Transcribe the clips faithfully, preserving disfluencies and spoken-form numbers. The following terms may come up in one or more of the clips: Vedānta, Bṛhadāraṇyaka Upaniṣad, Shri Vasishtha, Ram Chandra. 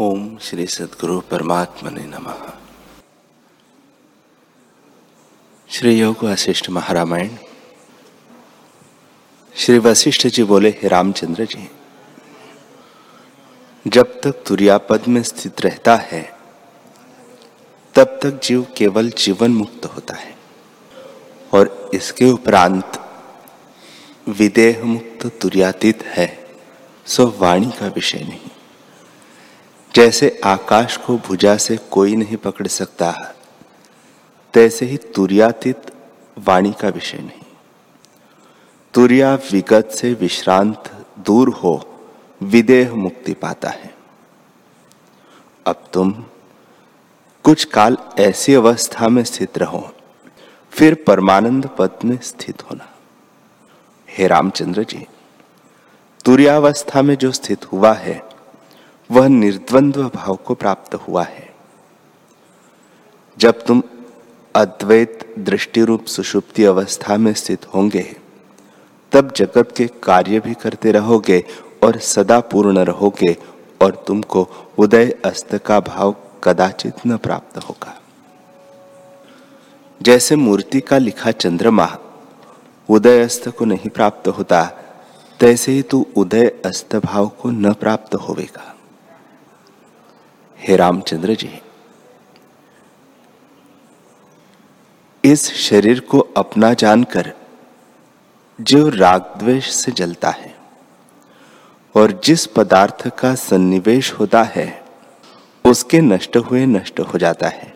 ओम श्री सद्गुरु परमात्मने नमः। श्री योग वशिष्ठ महारामायण। श्री वशिष्ठ जी बोले, हे रामचंद्र जी, जब तक तुरियापद में स्थित रहता है तब तक जीव केवल जीवन मुक्त होता है और इसके उपरांत विदेह मुक्त तुरियातीत है, सो वाणी का विषय नहीं। जैसे आकाश को भुजा से कोई नहीं पकड़ सकता है, तैसे ही तुरियातीत वाणी का विषय नहीं। तुरिया विगत से विश्रांत दूर हो विदेह मुक्ति पाता है। अब तुम कुछ काल ऐसी अवस्था में स्थित रहो, फिर परमानंद पद में स्थित होना। हे रामचंद्र जी, तुरियावस्था में जो स्थित हुआ है वह निर्द्वंद्व भाव को प्राप्त हुआ है। जब तुम अद्वैत दृष्टि रूप सुषुप्ति अवस्था में स्थित होंगे तब जगत के कार्य भी करते रहोगे और सदा पूर्ण रहोगे और तुमको उदय अस्त का भाव कदाचित न प्राप्त होगा। जैसे मूर्ति का लिखा चंद्रमा उदय अस्त को नहीं प्राप्त होता, तैसे ही तू उदय अस्त भाव को न प्राप्त होवेगा। हे रामचंद्र जी, इस शरीर को अपना जानकर जीव राग द्वेष से जलता है और जिस पदार्थ का सन्निवेश होता है उसके नष्ट हुए नष्ट हो जाता है।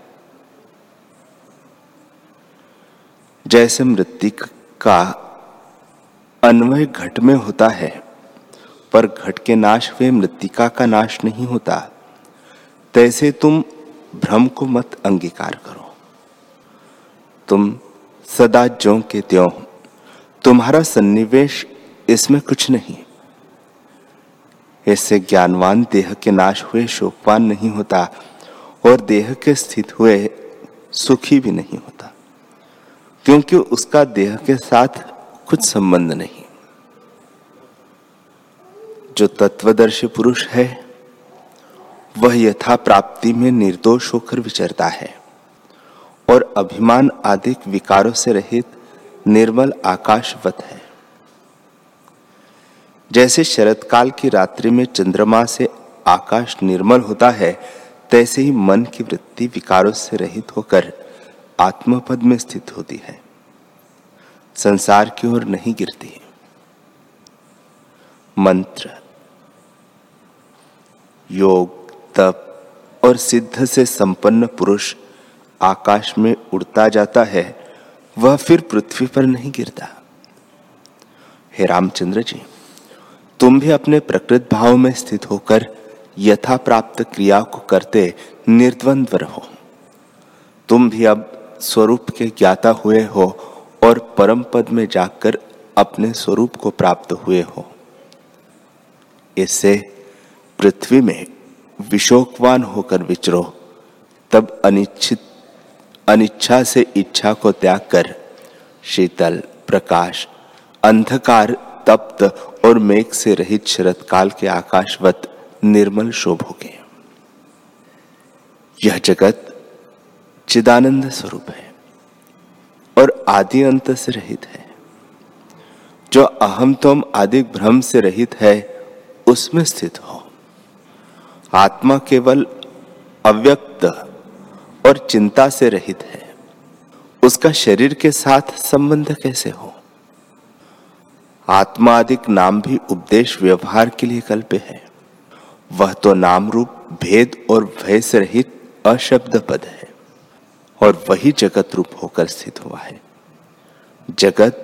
जैसे मृत्तिक का अन्वय घट में होता है पर घट के नाश हुए मृत्तिका का नाश नहीं होता, तैसे तुम भ्रम को मत अंगीकार करो। तुम सदा ज्यों के त्यों, तुम्हारा सन्निवेश इसमें कुछ नहीं। इससे ज्ञानवान देह के नाश हुए शोकवान नहीं होता और देह के स्थित हुए सुखी भी नहीं होता, क्योंकि उसका देह के साथ कुछ संबंध नहीं। जो तत्वदर्शी पुरुष है वह यथा प्राप्ति में निर्दोष होकर विचरता है और अभिमान आदि विकारों से रहित निर्मल आकाशवत है। जैसे शरतकाल की रात्रि में चंद्रमा से आकाश निर्मल होता है, तैसे ही मन की वृत्ति विकारों से रहित होकर आत्मपद में स्थित होती है, संसार की ओर नहीं गिरती। मंत्र, योग, तप और सिद्ध से संपन्न पुरुष आकाश में उड़ता जाता है, वह फिर पृथ्वी पर नहीं गिरता। हे रामचंद्र जी, तुम भी अपने प्रकृत भाव में स्थित होकर यथा प्राप्त क्रिया को करते निर्द्वंद्व रहो। तुम भी अब स्वरूप के ज्ञाता हुए हो और परम पद में जाकर अपने स्वरूप को प्राप्त हुए हो। इससे पृथ्वी में विशोकवान होकर विचरो, तब अनिच्छित अनिच्छा से इच्छा को त्याग कर शीतल, प्रकाश, अंधकार, तप्त और मेघ से रहित शरतकाल के आकाशवत निर्मल शोभोगे। यह जगत चिदानंद स्वरूप है और आदि अंत से रहित है। जो अहम तम आदि भ्रम से रहित है उसमें स्थित हो। आत्मा केवल अव्यक्त और चिंता से रहित है, उसका शरीर के साथ संबंध कैसे हो? आत्मा अधिक नाम भी उपदेश व्यवहार के लिए कल्प्य है। वह तो नाम रूप भेद और भय से रहित अशब्द पद है और वही जगत रूप होकर स्थित हुआ है। जगत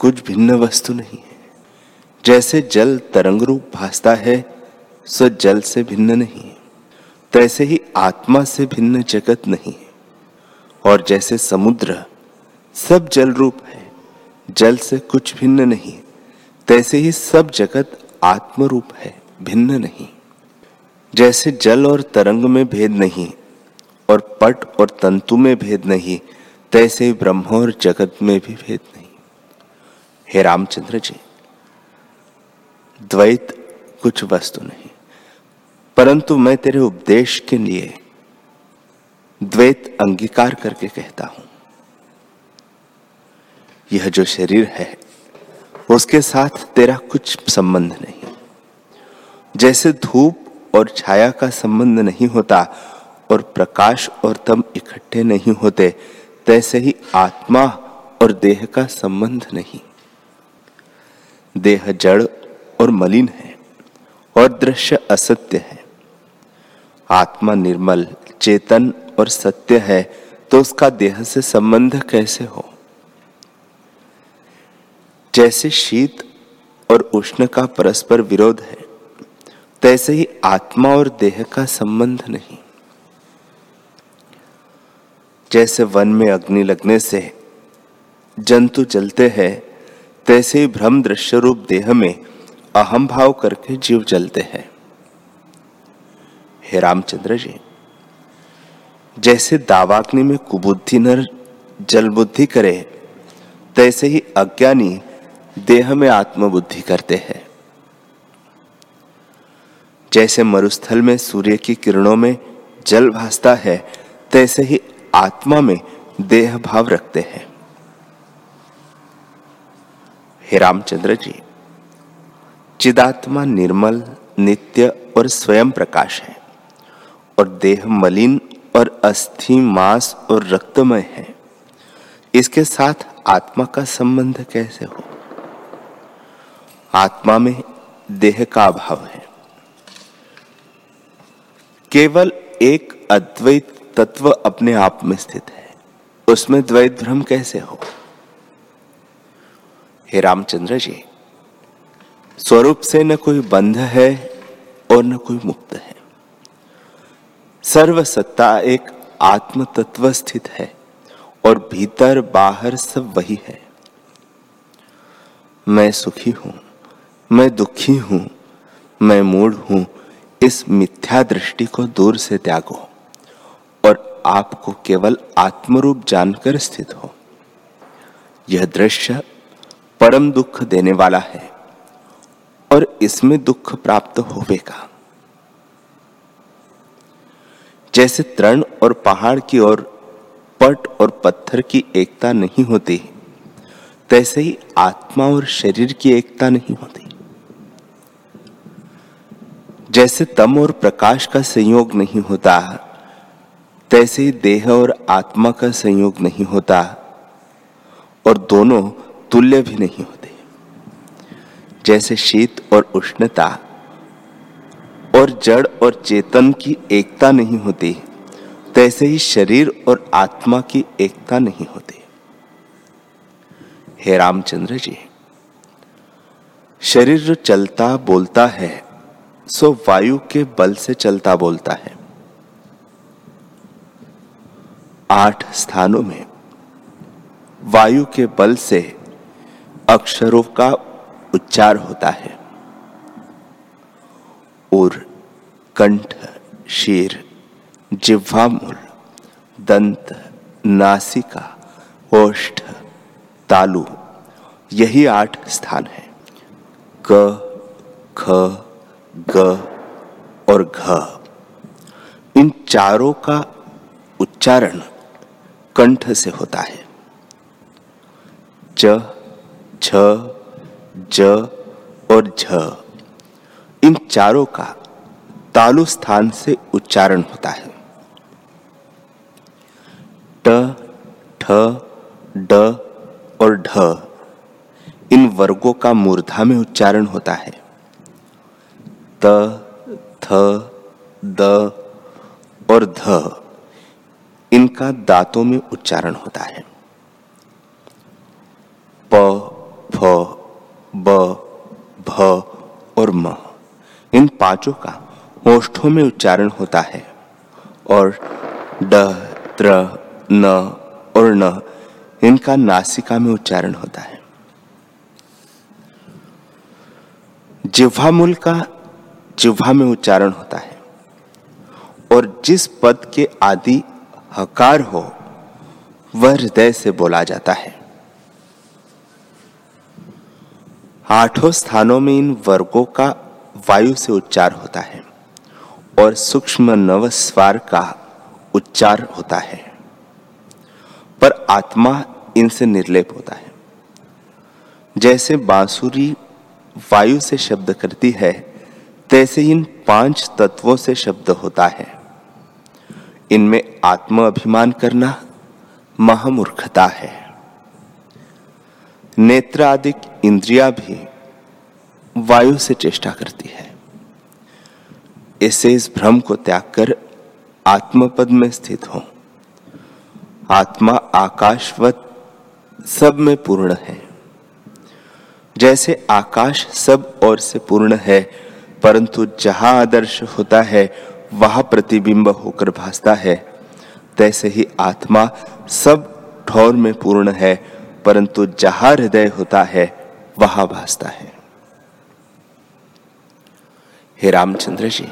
कुछ भिन्न वस्तु नहीं है। जैसे जल तरंग रूप भासता है सो जल से भिन्न नहीं, तैसे ही आत्मा से भिन्न जगत नहीं। और जैसे समुद्र सब जल रूप है, जल से कुछ भिन्न नहीं, तैसे ही सब जगत आत्म रूप है, भिन्न नहीं। जैसे जल और तरंग में भेद नहीं और पट और तंतु में भेद नहीं, तैसे ही ब्रह्म और जगत में भी भेद नहीं। हे रामचंद्र जी, द्वैत कुछ वस्तु नहीं, परंतु मैं तेरे उपदेश के लिए द्वैत अंगीकार करके कहता हूं, यह जो शरीर है उसके साथ तेरा कुछ संबंध नहीं। जैसे धूप और छाया का संबंध नहीं होता और प्रकाश और तम इकट्ठे नहीं होते, तैसे ही आत्मा और देह का संबंध नहीं। देह जड़ और मलिन है और दृश्य असत्य है। आत्मा निर्मल चेतन और सत्य है, तो उसका देह से संबंध कैसे हो? जैसे शीत और उष्ण का परस्पर विरोध है, तैसे ही आत्मा और देह का संबंध नहीं। जैसे वन में अग्नि लगने से जंतु जलते हैं, तैसे ही भ्रम दृश्य रूप देह में अहम भाव करके जीव जलते हैं। हे रामचंद्र जी, जैसे दावाग्नि में कुबुद्धि नर जलबुद्धि करे, तैसे ही अज्ञानी देह में आत्मबुद्धि करते हैं। जैसे मरुस्थल में सूर्य की किरणों में जल भासता है, तैसे ही आत्मा में देह भाव रखते हैं। हे रामचंद्र जी, चिदात्मा निर्मल नित्य और स्वयं प्रकाश है और देह मलिन और अस्थि मांस और रक्तमय है, इसके साथ आत्मा का संबंध कैसे हो? आत्मा में देह का अभाव है। केवल एक अद्वैत तत्व अपने आप में स्थित है, उसमें द्वैत भ्रम कैसे हो? हे रामचंद्र जी, स्वरूप से न कोई बंध है और न कोई मुक्त है। सर्वसत्ता एक आत्म तत्व स्थित है और भीतर बाहर सब वही है। मैं सुखी हूं, मैं दुखी हूं, मैं मूढ़ हूं, इस मिथ्या दृष्टि को दूर से त्यागो और आपको केवल आत्मरूप जानकर स्थित हो। यह दृश्य परम दुख देने वाला है और इसमें दुख प्राप्त होवेगा। जैसे तरण और पहाड़ की ओर पट और पत्थर की एकता नहीं होती, तैसे ही आत्मा और शरीर की एकता नहीं होती। जैसे तम और प्रकाश का संयोग नहीं होता, तैसे ही देह और आत्मा का संयोग नहीं होता और दोनों तुल्य भी नहीं होते। जैसे शीत और उष्णता और जड़ और चेतन की एकता नहीं होती, तैसे ही शरीर और आत्मा की एकता नहीं होती। हे रामचंद्र जी, शरीर जो चलता बोलता है, सो वायु के बल से चलता बोलता है। आठ स्थानों में वायु के बल से अक्षरों का उच्चार होता है। उर, कंठ, शीर, जिह्वामूल, दंत, नासिका, ओष्ठ, तालु, यही आठ स्थान है। क, ख, ग और घ, इन चारों का उच्चारण कंठ से होता है। च, छ, ज और झ, इन चारों का तालु स्थान से उच्चारण होता है। ट, ठ, ड और ढ, इन वर्गों का मूर्धा में उच्चारण होता है। त, थ, द और ध, इनका दांतों में उच्चारण होता है। प, फ, ब, भ और म, इन पांचों का ओष्ठों में उच्चारण होता है और ड, त्र, न और न, इनका नासिका में उच्चारण होता है। जिह्वामूल का जिह्वा में उच्चारण होता है और जिस पद के आदि हकार हो वह हृदय से बोला जाता है। आठों स्थानों में इन वर्गों का वायु से उच्चार होता है और सूक्ष्म नवस्वार का उच्चार होता है, पर आत्मा इनसे निर्लेप होता है। जैसे बांसुरी वायु से शब्द करती है, तैसे इन पांच तत्वों से शब्द होता है। इनमें आत्म अभिमान करना महामूर्खता है। नेत्रादिक इंद्रिया भी वायु से चेष्टा करती है। इससे इस भ्रम को त्याग कर आत्मपद में स्थित हो। आत्मा आकाशवत सब में पूर्ण है। जैसे आकाश सब ओर से पूर्ण है, परंतु जहां आदर्श होता है वहां प्रतिबिंब होकर भासता है, तैसे ही आत्मा सब ठौर में पूर्ण है, परंतु जहां हृदय होता है वहां भासता है। हे रामचंद्र जी,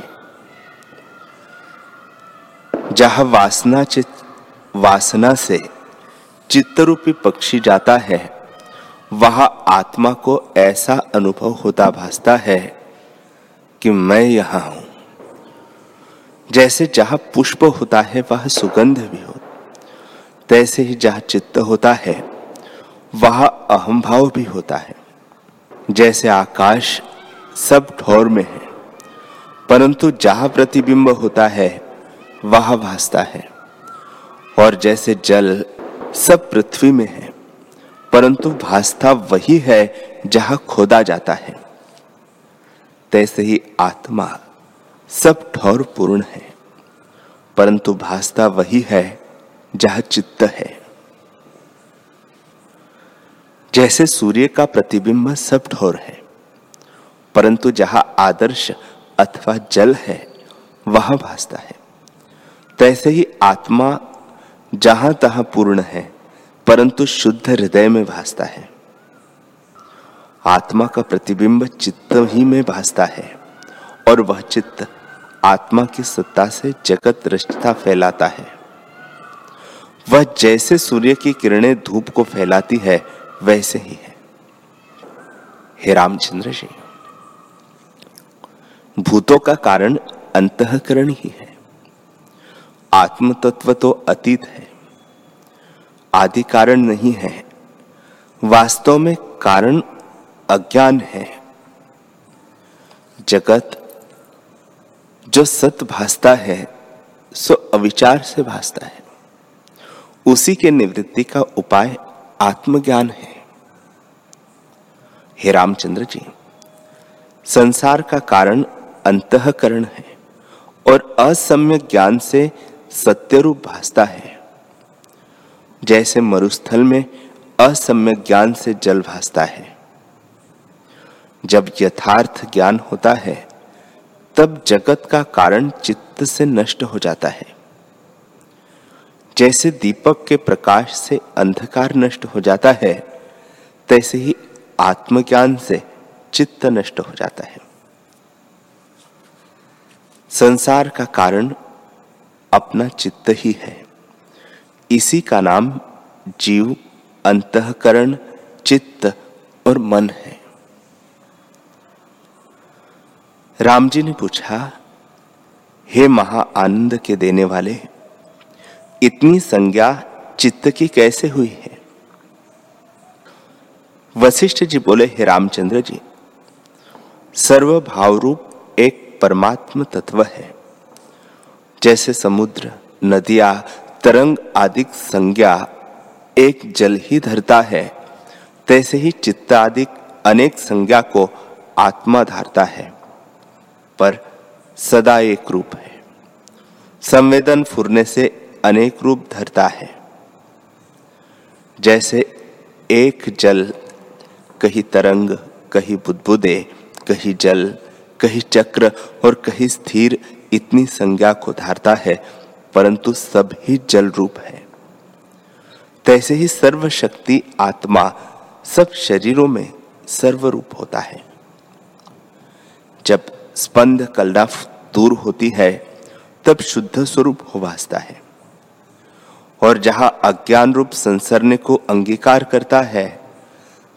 जहां वासना चित वासना से चित्तरूपी पक्षी जाता है, वहां आत्मा को ऐसा अनुभव होता भासता है कि मैं यहां हूं। जैसे जहां पुष्प होता है वहां सुगंध भी हो, तैसे ही जहां चित्त होता है वहां अहंभाव भी होता है। जैसे आकाश सब ठौर में है, परंतु जहां प्रतिबिंब होता है वहां भासता है, और जैसे जल सब पृथ्वी में है, परंतु भासता वही है जहां खोदा जाता है, तैसे ही आत्मा सब ठौर पूर्ण है, परंतु भासता वही है जहां चित्त है। जैसे सूर्य का प्रतिबिंब सब ठौर है, परंतु जहां आदर्श अथवा जल है वहां भासता है, तैसे ही आत्मा जहां तहां पूर्ण है, परंतु शुद्ध हृदय में भासता है। आत्मा का प्रतिबिंब चित्त ही में भासता है, और वह चित्त आत्मा की सत्ता से जगत रचता फैलाता है। वह जैसे सूर्य की किरणें धूप को फैलाती है, वैसे ही है। हे रामचंद्र जी, भूतों का कारण अंतःकरण ही है। आत्म तत्व तो अतीत है, आदि कारण नहीं है। वास्तव में कारण अज्ञान है। जगत जो सत भासता है, सो अविचार से भासता है। उसी के निवृत्ति का उपाय आत्मज्ञान है। हे रामचंद्र जी, संसार का कारण अंतःकरण है, और असम्यक ज्ञान से सत्यरूप भासता है। जैसे मरुस्थल में असम्यक ज्ञान से जल भासता है। जब यथार्थ ज्ञान होता है, तब जगत का कारण चित्त से नष्ट हो जाता है। जैसे दीपक के प्रकाश से अंधकार नष्ट हो जाता है, तैसे ही आत्मज्ञान से चित्त नष्ट हो जाता है। संसार का कारण अपना चित्त ही है। इसी का नाम जीव, अंतःकरण, चित्त और मन है। राम जी ने पूछा, हे महा आनंद के देने वाले, इतनी संज्ञा चित्त की कैसे हुई है? वशिष्ठ जी बोले, हे रामचंद्र जी, सर्व भाव रूप एक परमात्म तत्व है। जैसे समुद्र, नदियां, तरंग आदि संज्ञा एक जल ही धरता है, तैसे ही चित्त आदि अनेक संज्ञा को आत्मा धारता है, पर सदा एक रूप है। संवेदन फुरने से अनेक रूप धरता है। जैसे एक जल कहीं तरंग, कहीं बुदबुदे, कहीं जल, कहीं चक्र और कहीं स्थिर इतनी संज्ञा को धारता है, परंतु सब ही जल रूप है। तैसे ही सर्वशक्ति आत्मा सब शरीरों में सर्वरूप होता है। जब स्पंद कलना दूर होती है, तब शुद्ध स्वरूप हो भासता है, और जहां अज्ञान रूप संसरने को अंगीकार करता है,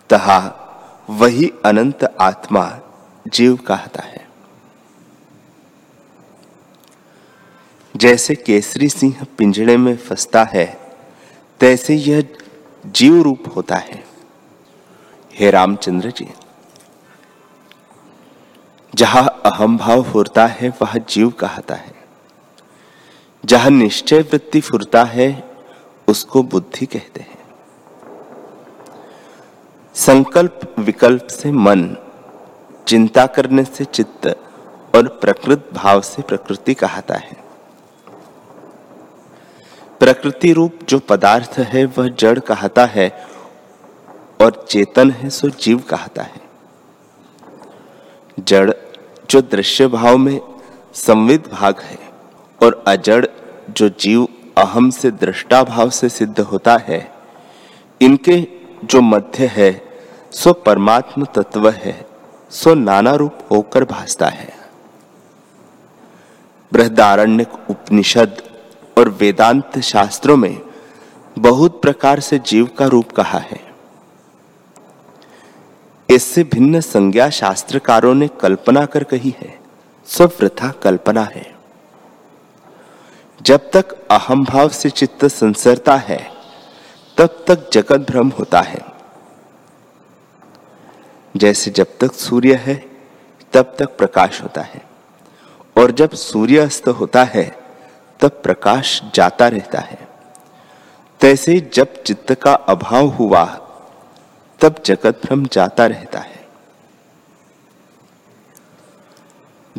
तहा वही अनंत आत्मा जीव कहता है। जैसे केसरी सिंह पिंजड़े में फंसता है, तैसे यह जीव रूप होता है। हे रामचंद्र जी, जहां अहम भाव फुरता है वह जीव कहता है, जहां निश्चय वृत्ति फुरता है उसको बुद्धि कहते हैं। संकल्प विकल्प से मन, चिंता करने से चित्त और प्रकृत भाव से प्रकृति कहता है। प्रकृति रूप जो पदार्थ है वह जड़ कहता है और चेतन है सो जीव कहता है। जड़ जो दृश्य भाव में संविद भाग है और अजड़ जो जीव अहम से दृष्टा भाव से सिद्ध होता है, इनके जो मध्य है सो परमात्म तत्व है, सो नाना रूप होकर भासता है। बृहदारण्यक उपनिषद और वेदांत शास्त्रों में बहुत प्रकार से जीव का रूप कहा है। इससे भिन्न संज्ञा शास्त्रकारों ने कल्पना कर कही है, सब वृथा कल्पना है। जब तक अहम भाव से चित्त संसरता है तब तक जगत भ्रम होता है। जैसे जब तक सूर्य है तब तक प्रकाश होता है, और जब सूर्य अस्त होता है तब प्रकाश जाता रहता है, तैसे जब चित्त का अभाव हुआ तब जगत भ्रम जाता रहता है।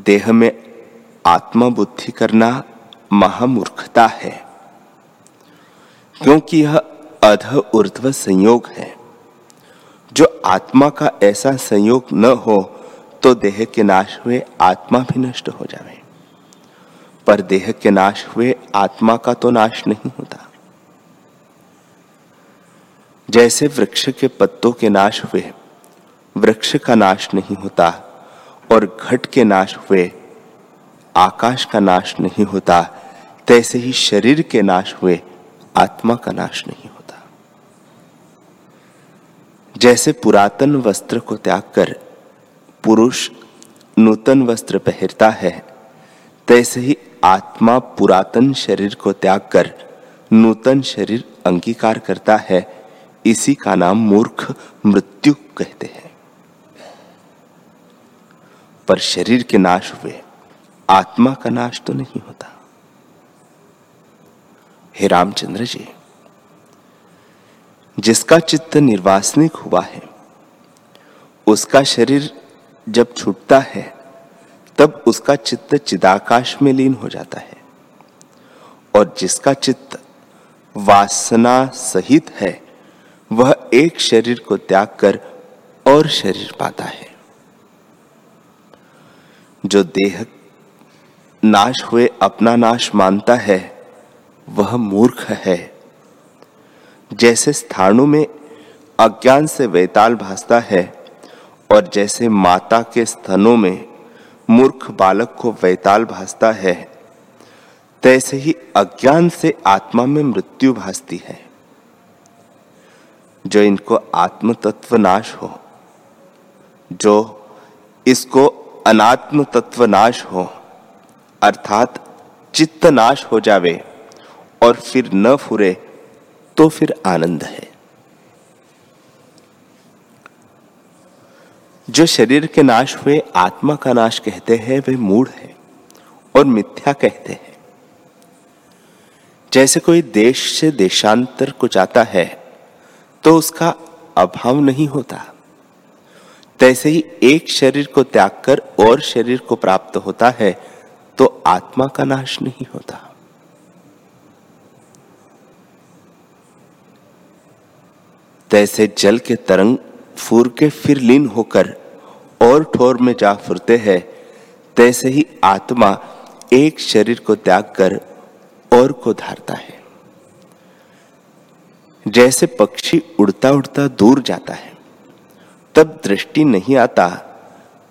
देह में आत्मबुद्धि करना महामूर्खता है, क्योंकि यह अध ऊर्ध्व संयोग है। जो आत्मा का ऐसा संयोग न हो तो देह के नाश हुए आत्मा भी नष्ट हो जावे, पर देह के नाश हुए आत्मा का तो नाश नहीं होता। जैसे वृक्ष के पत्तों के नाश हुए वृक्ष का नाश नहीं होता, और घट के नाश हुए आकाश का नाश नहीं होता, तैसे ही शरीर के नाश हुए आत्मा का नाश नहीं होता। जैसे पुरातन वस्त्र को त्याग कर पुरुष नूतन वस्त्र पहनता है, तैसे ही आत्मा पुरातन शरीर को त्याग कर नूतन शरीर अंगीकार करता है। इसी का नाम मूर्ख मृत्यु कहते हैं। पर शरीर के नाश हुए आत्मा का नाश तो नहीं होता। हे रामचंद्र जी, जिसका चित्त निर्वासनिक हुआ है उसका शरीर जब छूटता है तब उसका चित्त चिदाकाश में लीन हो जाता है, और जिसका चित्त वासना सहित है वह एक शरीर को त्याग कर और शरीर पाता है। जो देह नाश हुए अपना नाश मानता है वह मूर्ख है। जैसे स्थाणु में अज्ञान से वैताल भासता है, और जैसे माता के स्तनों में मूर्ख बालक को वैताल भासता है, तैसे ही अज्ञान से आत्मा में मृत्यु भासती है। जो इनको आत्म तत्व नाश हो, जो इसको अनात्म तत्व नाश हो, अर्थात चित्त नाश हो जावे और फिर न फुरे तो फिर आनंद है। जो शरीर के नाश हुए आत्मा का नाश कहते हैं वे मूढ़ है और मिथ्या कहते हैं। जैसे कोई देश से देशांतर को जाता है तो उसका अभाव नहीं होता, तैसे ही एक शरीर को त्याग कर और शरीर को प्राप्त होता है तो आत्मा का नाश नहीं होता। तैसे जल के तरंग फूर के फिर लीन होकर और ठोर में जा फुरते हैं, तैसे ही आत्मा एक शरीर को त्याग कर और को धारता है। जैसे पक्षी उड़ता उड़ता दूर जाता है तब दृष्टि नहीं आता,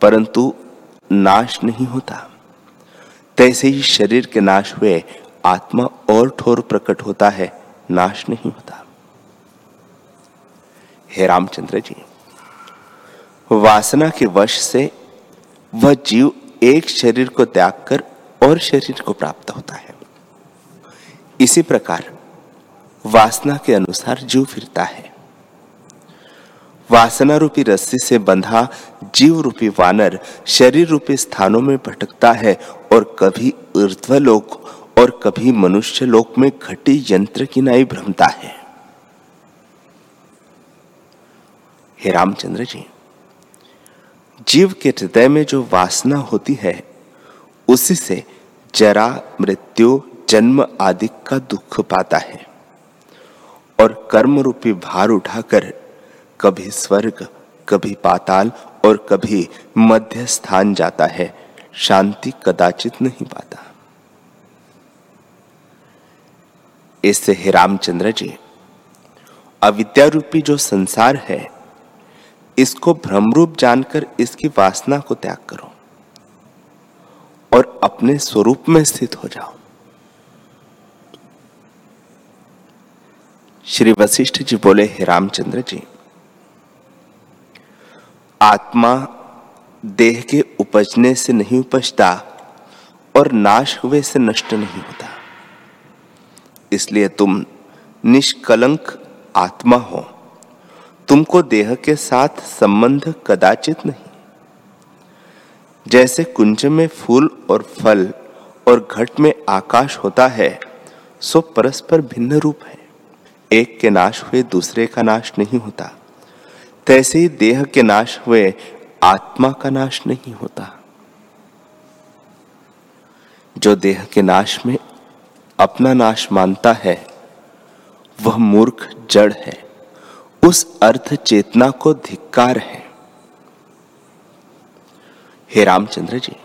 परंतु नाश नहीं होता, तैसे ही शरीर के नाश हुए आत्मा और ठोर प्रकट होता है, नाश नहीं होता। हे रामचंद्र जी, वासना के वश से वह जीव एक शरीर को त्याग कर और शरीर को प्राप्त होता है। इसी प्रकार वासना के अनुसार जीव फिरता है। वासना रूपी रस्सी से बंधा जीव रूपी वानर शरीर रूपी स्थानों में भटकता है और कभी ऊर्ध्वलोक और कभी मनुष्य लोक में घटी यंत्र की नाई भ्रमता है। हे रामचंद्र जी, जीव के हृदय में जो वासना होती है उसी से जरा मृत्यु जन्म आदि का दुख पाता है और कर्म रूपी भार उठाकर कभी स्वर्ग कभी पाताल और कभी मध्य स्थान जाता है, शांति कदाचित नहीं पाता। इससे हे रामचंद्र जी, अविद्या रूपी जो संसार है इसको भ्रमरूप जानकर इसकी वासना को त्याग करो और अपने स्वरूप में स्थित हो जाओ। श्री वशिष्ठ जी बोले, हे रामचंद्र जी, आत्मा देह के उपजने से नहीं उपजता और नाश हुए से नष्ट नहीं होता, इसलिए तुम निष्कलंक आत्मा हो, तुमको देह के साथ संबंध कदाचित नहीं। जैसे कुंज में फूल और फल और घट में आकाश होता है, सो परस्पर भिन्न रूप है, एक के नाश हुए दूसरे का नाश नहीं होता, तैसे ही देह के नाश हुए आत्मा का नाश नहीं होता। जो देह के नाश में अपना नाश मानता है वह मूर्ख जड़ है, उस अर्थ चेतना को धिक्कार है। हे रामचंद्र जी,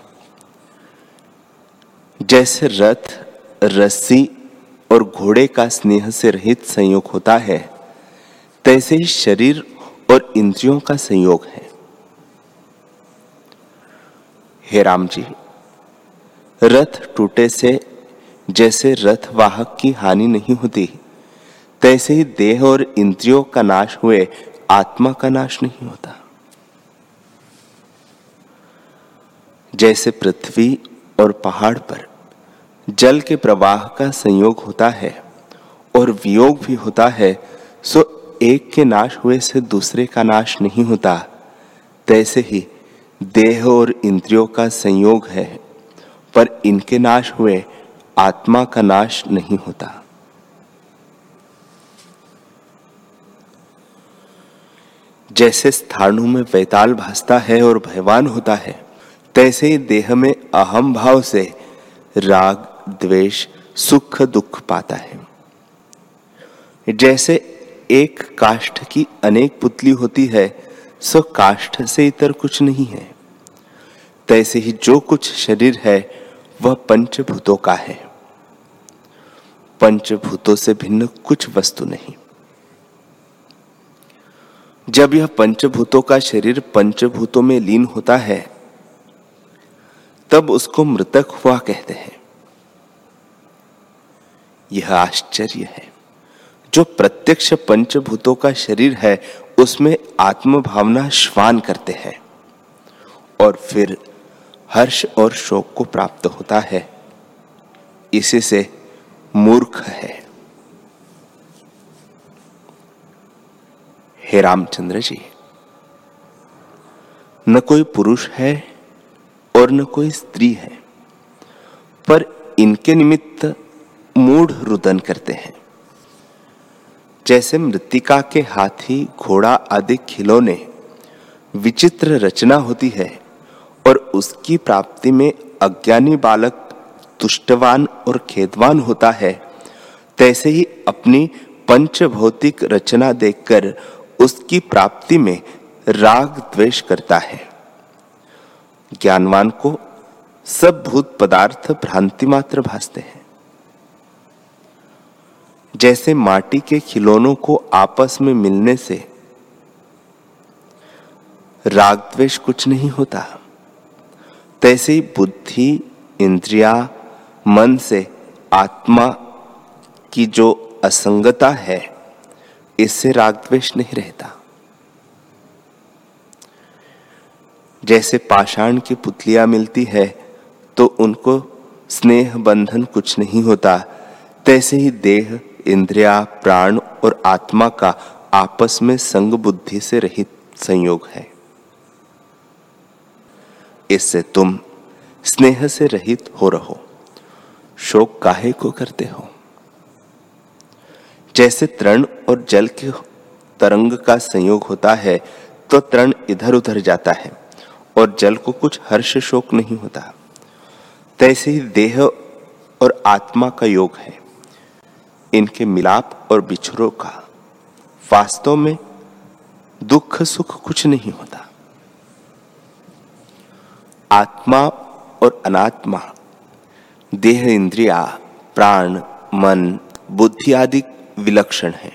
जैसे रथ रस्सी और घोड़े का स्नेह से रहित संयोग होता है, तैसे ही शरीर और इंद्रियों का संयोग है। हे राम जी, रथ टूटे से जैसे रथ वाहक की हानि नहीं होती, तैसे ही देह और इंद्रियों का नाश हुए आत्मा का नाश नहीं होता। जैसे पृथ्वी और पहाड़ पर जल के प्रवाह का संयोग होता है और वियोग भी होता है, सो एक के नाश हुए से दूसरे का नाश नहीं होता, तैसे ही देह और इंद्रियों का संयोग है पर इनके नाश हुए आत्मा का नाश नहीं होता। जैसे स्थाणु में वैताल भासता है और भयवान होता है, तैसे ही देह में अहम भाव से राग द्वेष सुख दुख पाता है। जैसे एक काष्ठ की अनेक पुतली होती है, सो काष्ठ से इतर कुछ नहीं है, तैसे ही जो कुछ शरीर है वह पंचभूतों का है, पंचभूतों से भिन्न कुछ वस्तु नहीं। जब यह पंचभूतों का शरीर पंचभूतों में लीन होता है, तब उसको मृतक हुआ कहते हैं। यह आश्चर्य है, जो प्रत्यक्ष पंचभूतों का शरीर है उसमें आत्मभावना श्वान करते हैं और फिर हर्ष और शोक को प्राप्त होता है, इसी से मूर्ख है। हे रामचंद्र जी, न कोई पुरुष है और न कोई स्त्री है, पर इनके निमित्त मूढ़ रुदन करते हैं। जैसे मृत्तिका के हाथी घोड़ा आदि खिलौने विचित्र रचना होती है और उसकी प्राप्ति में अज्ञानी बालक तुष्टवान और खेदवान होता है, तैसे ही अपनी पंचभौतिक रचना देखकर उसकी प्राप्ति में राग द्वेष करता है। ज्ञानवान को सब भूत पदार्थ भ्रांति मात्र भासते हैं। जैसे माटी के खिलौनों को आपस में मिलने से राग द्वेष कुछ नहीं होता, तैसे ही बुद्धि इंद्रिया मन से आत्मा की जो असंगता है इससे राग द्वेष नहीं रहता। जैसे पाषाण की पुतलियां मिलती है तो उनको स्नेह बंधन कुछ नहीं होता, तैसे ही देह, इंद्रिया, प्राण और आत्मा का आपस में संग बुद्धि से रहित संयोग है। इससे तुम स्नेह से रहित हो रहो, शोक काहे को करते हो। जैसे तरण और जल के तरंग का संयोग होता है तो तरण इधर उधर जाता है और जल को कुछ हर्ष शोक नहीं होता, तैसे ही देह और आत्मा का योग है। इनके मिलाप और बिछड़ो का वास्तव में दुख सुख कुछ नहीं होता। आत्मा और अनात्मा, देह, इंद्रिया, प्राण, मन, बुद्धि आदि विलक्षण है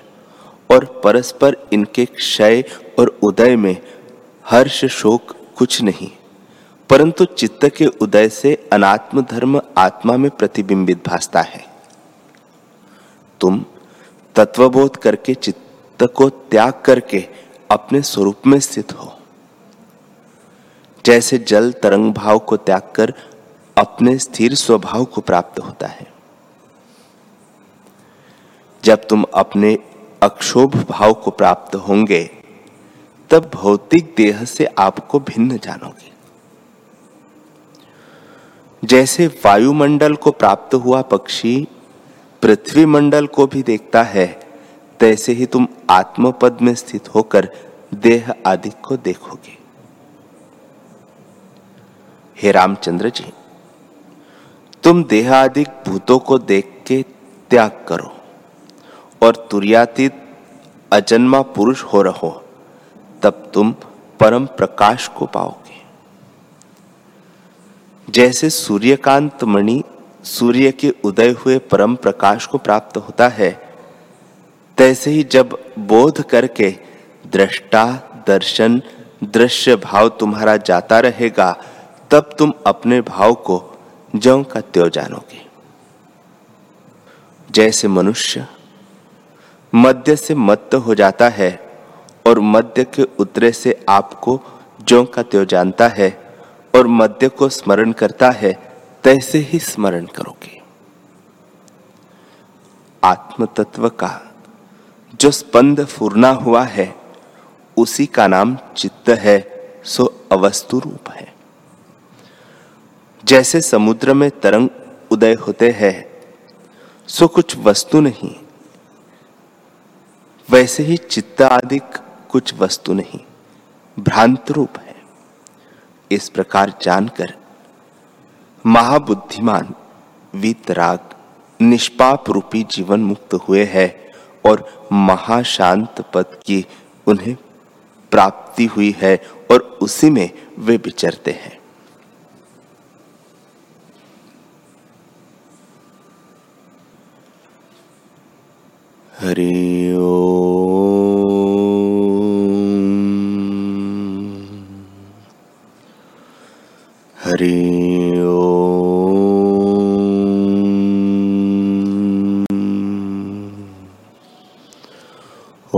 और परस्पर इनके क्षय और उदय में हर्ष शोक कुछ नहीं, परंतु चित्त के उदय से अनात्म धर्म आत्मा में प्रतिबिंबित भासता है। तुम तत्वबोध करके चित्त को त्याग करके अपने स्वरूप में स्थित हो। जैसे जल तरंग भाव को त्याग कर अपने स्थिर स्वभाव को प्राप्त होता है। जब तुम अपने अक्षोभ भाव को प्राप्त होंगे तब भौतिक देह से आपको भिन्न जानोगे। जैसे वायुमंडल को प्राप्त हुआ पक्षी पृथ्वी मंडल को भी देखता है, तैसे ही तुम आत्मपद में स्थित होकर देह आदि को देखोगे। हे रामचंद्र जी, तुम देहादिक भूतों को देख के त्याग करो और तुरीयातीत अजन्मा पुरुष हो रहो, तब तुम परम प्रकाश को पाओगे। जैसे सूर्यकांत मणि सूर्य के उदय हुए परम प्रकाश को प्राप्त होता है, तैसे ही जब बोध करके दृष्टा दर्शन दृश्य भाव तुम्हारा जाता रहेगा, तब तुम अपने भाव को ज्यों का त्यों जानोगे। जैसे मनुष्य मद्य से मत्त हो जाता है और मद्य के उतरे से आपको ज्यों का त्यों जानता है और मद्य को स्मरण करता है, तैसे ही स्मरण करोगे। आत्म तत्व का जो स्पंद फूरना हुआ है, उसी का नाम चित्त है, सो अवस्तु रूप है। जैसे समुद्र में तरंग उदय होते हैं, सो कुछ वस्तु नहीं, वैसे ही चित्त आदि कुछ वस्तु नहीं, भ्रांत रूप है। इस प्रकार जानकर महाबुद्धिमान वीतराग निष्पाप रूपी जीवन मुक्त हुए हैं और महाशांत पद की उन्हें प्राप्ति हुई है और उसी में वे विचरते हैं। हरि ओम, हरि ओम।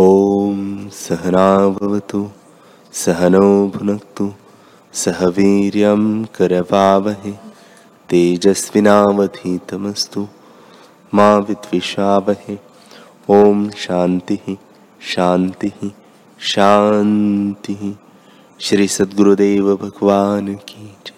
ओम सहना भवतु, सहनो भुनक्तु, सह वीर्यं करवावहै, तेजस्विनावधीतमस्तु मा विद्विषावहै। ओम शांति शांति शांति। श्री सद्गुरुदेव भगवान की।